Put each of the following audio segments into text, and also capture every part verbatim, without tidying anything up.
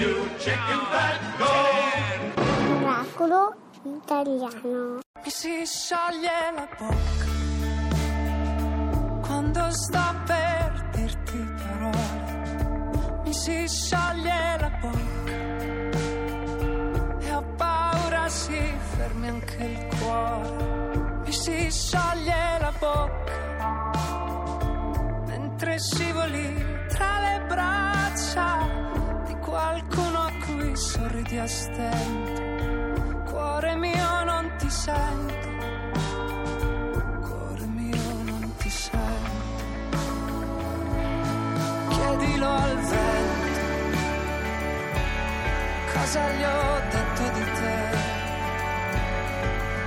you chicken fat go. Oracolo italiano. Mi si scioglie la bocca quando sto per dirti parole. Mi si scioglie la bocca e ho paura si fermi anche il cuore. Mi si scioglie la bocca mentre scivoli tra le braccia di qualcuno a cui sorridi a stento. Cuore mio non ti sento, cuore mio non ti sento. Chiedilo al vento cosa gli ho detto di te,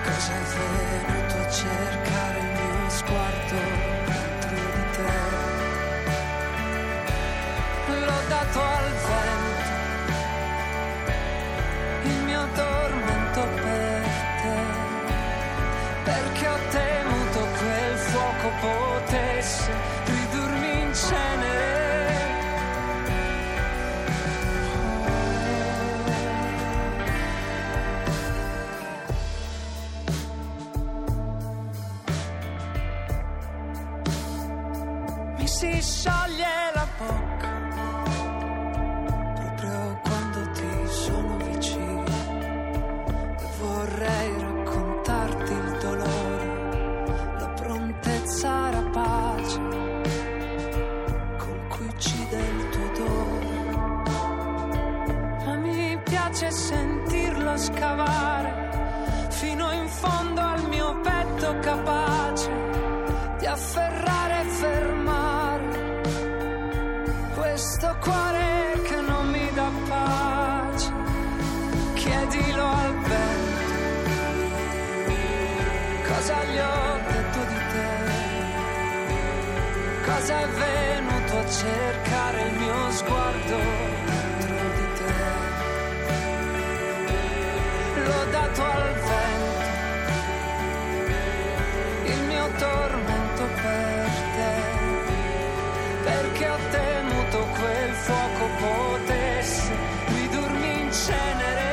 cosa è venuto a cercare il mio sguardo. Dato al vento il mio tormento per te, perché ho temuto che il fuoco potesse ridurmi in cenere. Oh. Mi si scioglie la bocca sentirlo scavare fino in fondo al mio petto, capace di afferrare e fermare questo cuore che non mi dà pace. Chiedilo al vento cosa gli ho detto di te, cosa è venuto a cercare il mio sguardo. L'ho dato al vento, il mio tormento per te, perché ho temuto quel fuoco potesse ridurmi in cenere.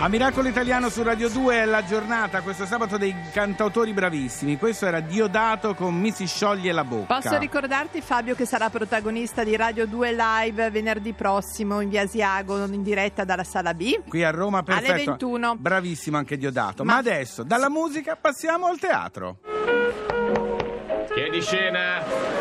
A Miracolo Italiano su Radio due è la giornata questo sabato dei cantautori bravissimi. Questo era Diodato con Mi si scioglie la bocca. Posso ricordarti, Fabio, che sarà protagonista di Radio due Live venerdì prossimo in Via Asiago, in diretta dalla Sala B qui a Roma, perfetto, alle ventuno. Bravissimo anche Diodato. Ma, Ma adesso dalla musica passiamo al teatro. Chiedi scena.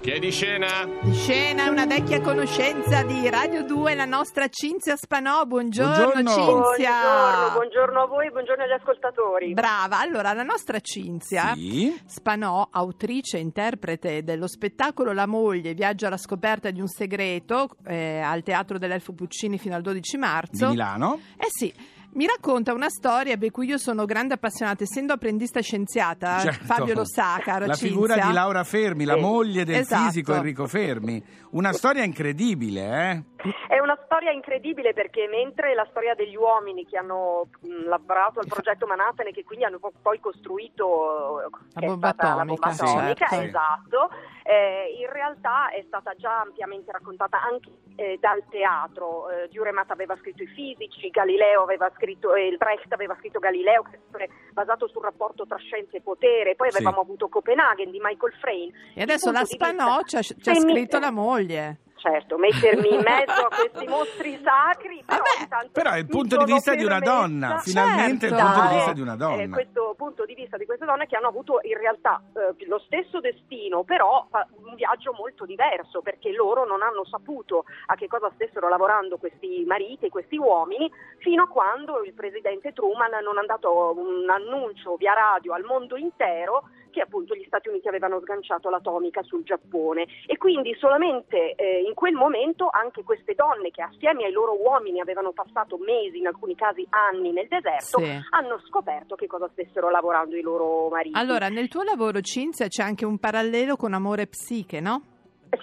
Chiedi scena. Scena, una vecchia conoscenza di Radio due, la nostra Cinzia Spanò. Buongiorno, buongiorno. Cinzia. Buongiorno, buongiorno a voi, buongiorno agli ascoltatori. Brava, allora la nostra Cinzia, sì. Spanò, autrice e interprete dello spettacolo La moglie, viaggio alla scoperta di un segreto eh, al Teatro dell'Elfo Puccini fino al dodici marzo. Di Milano. Eh sì. Mi racconta una storia per cui io sono grande appassionata, essendo apprendista scienziata, certo. Fabio lo sa, cara la Cinzia. Figura di Laura Fermi, la sì. moglie del esatto. fisico Enrico Fermi. Una storia incredibile, eh? È una storia incredibile perché mentre la storia degli uomini che hanno mh, lavorato al progetto Manhattan e che quindi hanno poi costruito la bomba atomica, sì, certo. esatto, eh, in realtà è stata già ampiamente raccontata anche eh, dal teatro. Eh, Dürrenmatt aveva scritto I fisici, Galileo aveva scritto Scritto, eh, il Brecht aveva scritto Galileo, che è basato sul rapporto tra scienza e potere. Poi avevamo sì. avuto Copenaghen di Michael Frayn. E adesso la Spanò ci ha, ci ha scritto mi... La moglie. certo, mettermi in mezzo a questi mostri sacri, però, vabbè, tanto però è il punto di vista di una donna, finalmente certo. il punto di vista di una donna. Eh, questo punto di vista di queste donne che hanno avuto in realtà eh, lo stesso destino, però un viaggio molto diverso, perché loro non hanno saputo a che cosa stessero lavorando questi mariti, questi uomini, fino a quando il presidente Truman non ha dato un annuncio via radio al mondo intero che appunto gli Stati Uniti avevano sganciato l'atomica sul Giappone, e quindi solamente eh, in quel momento anche queste donne, che assieme ai loro uomini avevano passato mesi, in alcuni casi anni nel deserto, sì. hanno scoperto che cosa stessero lavorando i loro mariti. Allora, nel tuo lavoro, Cinzia, c'è anche un parallelo con Amore e Psiche, no?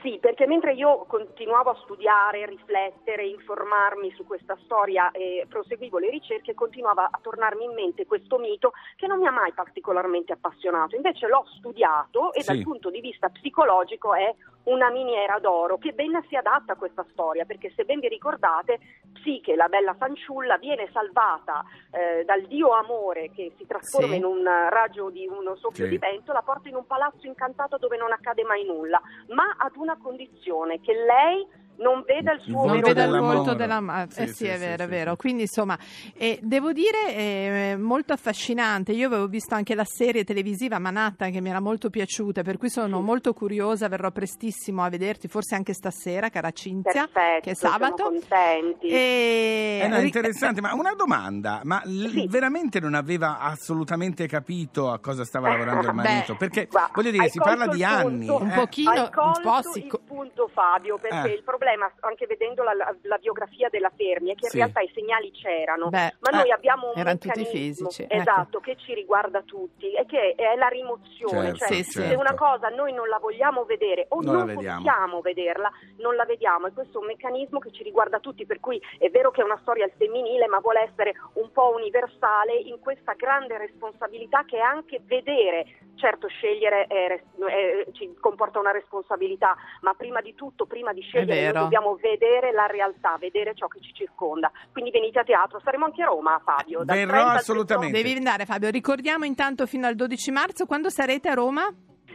Sì, perché mentre io continuavo a studiare, riflettere, informarmi su questa storia e proseguivo le ricerche, continuava a tornarmi in mente questo mito che non mi ha mai particolarmente appassionato. Invece l'ho studiato e sì. dal punto di vista psicologico è una miniera d'oro che ben si adatta a questa storia, perché se ben vi ricordate, Psiche, la bella fanciulla, viene salvata eh, dal dio amore, che si trasforma sì. in un raggio di uno soffio sì. di vento, la porta in un palazzo incantato dove non accade mai nulla, ma ad una condizione: che lei non veda il suo non veda il volto della madre. Sì, eh sì, sì, è vero, sì, è vero. Sì. Quindi insomma, eh, devo dire, è eh, molto affascinante. Io avevo visto anche la serie televisiva Manhattan, che mi era molto piaciuta, per cui sono sì. molto curiosa, verrò prestissimo a vederti, forse anche stasera, cara Cinzia. Perfetto, che è sabato. Siamo contenti. E... Eh, no, è interessante, ma una domanda, ma l- sì. veramente non aveva assolutamente capito a cosa stava lavorando il marito? Perché Qua, voglio dire, si parla di anni. Un eh. pochino, hai colto un po' si... il punto, Fabio, perché eh. il problema, anche vedendo la, la, la biografia della Fermi, è che in sì. realtà i segnali c'erano, Beh, ma noi eh, abbiamo un meccanismo esatto, ecco. che ci riguarda tutti, e che è la rimozione, certo, cioè sì, se certo. una cosa noi non la vogliamo vedere o non, non possiamo vederla, non la vediamo, e questo è un meccanismo che ci riguarda tutti, per cui è vero che è una storia al femminile, ma vuole essere un po' universale in questa grande responsabilità che è anche vedere. Certo, scegliere è, è, ci comporta una responsabilità, ma prima di tutto, prima di scegliere, noi dobbiamo vedere la realtà, vedere ciò che ci circonda. Quindi venite a teatro, saremo anche a Roma, Fabio. Verrò assolutamente. Devi andare, Fabio. Ricordiamo intanto fino al dodici marzo, quando sarete a Roma?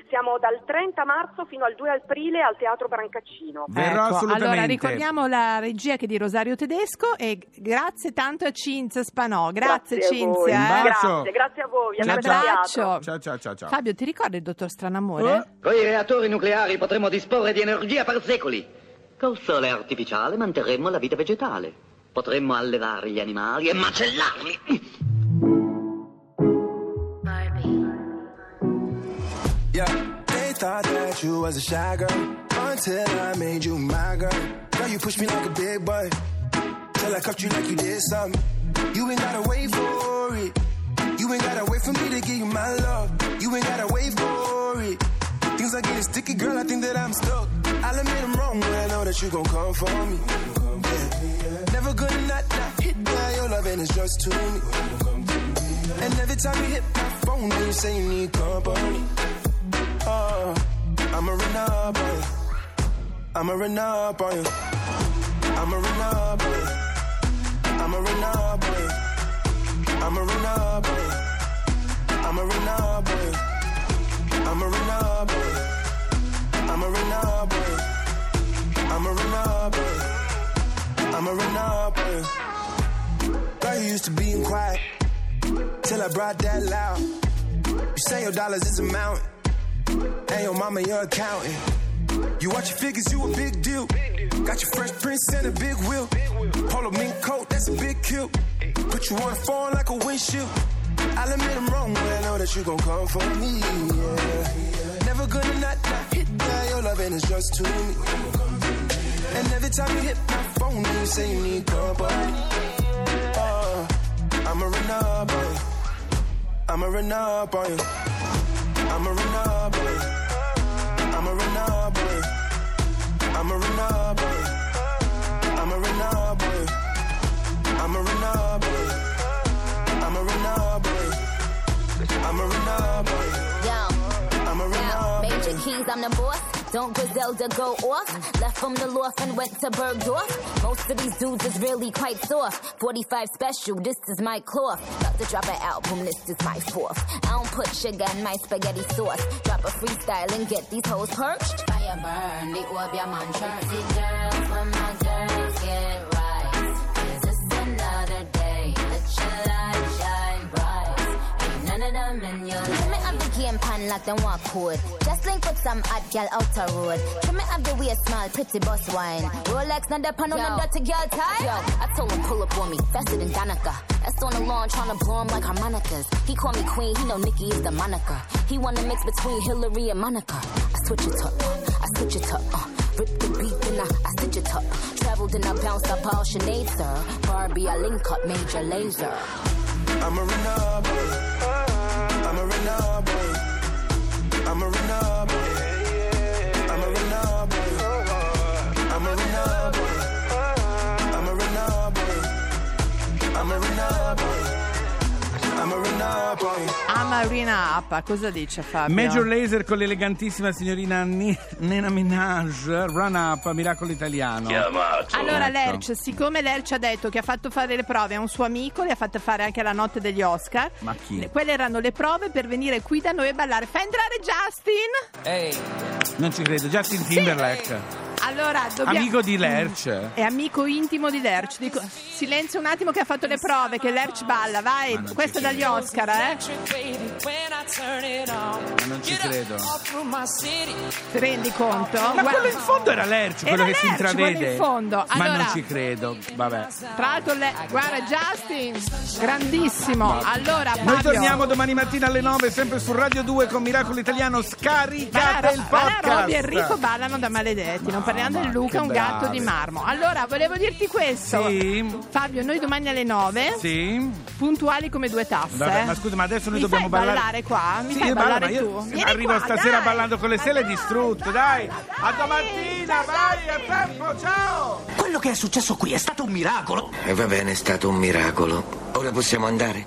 Siamo dal trenta marzo fino al due aprile al Teatro Brancaccino. Verrò ecco, assolutamente. Allora ricordiamo la regia che è di Rosario Tedesco, e grazie tanto a Cinzia Spanò. Grazie, grazie Cinzia. Eh. Grazie, grazie a voi. Un abbraccio. Ciao, ciao, ciao, ciao. Fabio, ti ricordi il dottor Stranamore? Oh. Con i reattori nucleari potremo disporre di energia per secoli. Col sole artificiale manterremo la vita vegetale. Potremmo allevare gli animali e macellarli. Thought that you was a shy girl until I made you my girl. Girl, you pushed me like a big boy till I cuffed you like you did something. You ain't gotta wait for it. You ain't gotta wait for me to give you my love. You ain't gotta wait for it. Things are getting sticky, girl. I think that I'm stuck. I'll admit I'm wrong, but I know that you gon' come for me. Yeah. Never gonna not not hit by your love, and it's just to me. And every time you hit my phone, you say you need company. Oh, I'm a run up on you. I'm a run up on you. I'm a run up on you. I'm a run up on you. I'm a run up on you. I'm a run up on you. I'm a run up on you. I'm a run up on you. I'm a run up on you. I'm a run up on you. Girl, you used to being quiet till I brought that loud. You say your dollars is a mountain. Hey, yo, mama, you're accounting. You watch your figures, you a big deal. Got your fresh prints and a big wheel. Polo mink coat, that's a big kill. Put you on a phone like a windshield. I'll admit I'm wrong, but I know that you gon' come for me, yeah. Never gonna not, not hit by your love, and it's just to me. And every time you hit my phone, you say you need company. Oh, I'ma run up on you. I'ma run up on you. I'm a runner boy. I'm a runner boy. I'm a runner boy. I'm a runner boy. I'm a runner boy. I'm a runner boy. I'm a runner boy. Yo, I'm a runner boy. Major Keys, I'm the boss. Don't Griselda go off? Left from the loft and went to Bergdorf. Most of these dudes is really quite soft. forty-five special, this is my cloth. About to drop an album, this is my fourth. I don't put sugar in my spaghetti sauce. Drop a freestyle and get these hoes perched. Fire burn, it will be a man church. See girls, when my girls get right. Is this another day? Let your light shine bright. Ain't none of them in your life. Trim it up the game pan like them walk hood. Just link with some hot girl out the road. Trim it up the way a smile, pretty boss wine. Rolex, not the pan on the dirty girl tie. Yo, I told him pull up on me, faster than Danica. That's on the lawn tryna blow him like harmonicas. He call me queen, he know Nicki is the moniker. He wanna mix between Hillary and Monica. I switch it up, I switch it up, uh. Rip the beat then I, I stitch it up. Traveled and I bounced up all Sinead, sir. Barbie, I link up Major Lazer. I'm a renegade. I'm a renegade. I'm a renegade. I'm a renegade. I'm a renegade. I'm a renegade. I'm a renegade, I'm a renegade. Amarina Appa, cosa dice Fabio? Major Lazer con l'elegantissima signorina N- Nena Minaj, Run Up, miracolo italiano. Chiamato. Allora Lerch, siccome Lerch ha detto che ha fatto fare le prove a un suo amico, le ha fatte fare anche alla notte degli Oscar. Ma chi? Quelle erano le prove per venire qui da noi a ballare. Fa entrare Justin. Ehi, hey. Non ci credo, Justin Timberlake. Sì, hey. Allora, dobbiamo... Amico di Lerch. È amico intimo di Lerch. Dico... Silenzio un attimo che ha fatto le prove, che Lerch balla, vai. Questo è dagli Oscar, eh. Ma non ci credo. Ti rendi conto? Ma quello in fondo era Lerch, quello era che Lerch, si intravede. In fondo. Allora... Ma non ci credo, vabbè. Tra l'altro, le... guarda, Justin, grandissimo. Allora, Fabio. Noi torniamo domani mattina alle nove, sempre su Radio due con Miracolo Italiano. Scaricate Bar- il podcast. Bar- Roby e Enrico ballano da maledetti, non parliamo di Luca, un brave. Gatto di marmo. Allora, volevo dirti questo. Sì. Fabio, noi domani alle nove. Sì. Puntuali come due taffe. Vabbè, ma scusa, ma adesso noi mi dobbiamo ballare. ballare qua? Mi sì, fai ballare io tu? Vieni arrivo qua, stasera dai. Ballando con le stelle distrutto, dai. dai. A domattina, vai, è tempo, ciao. Quello che è successo qui è stato un miracolo. E eh, va bene, è stato un miracolo. Ora possiamo andare.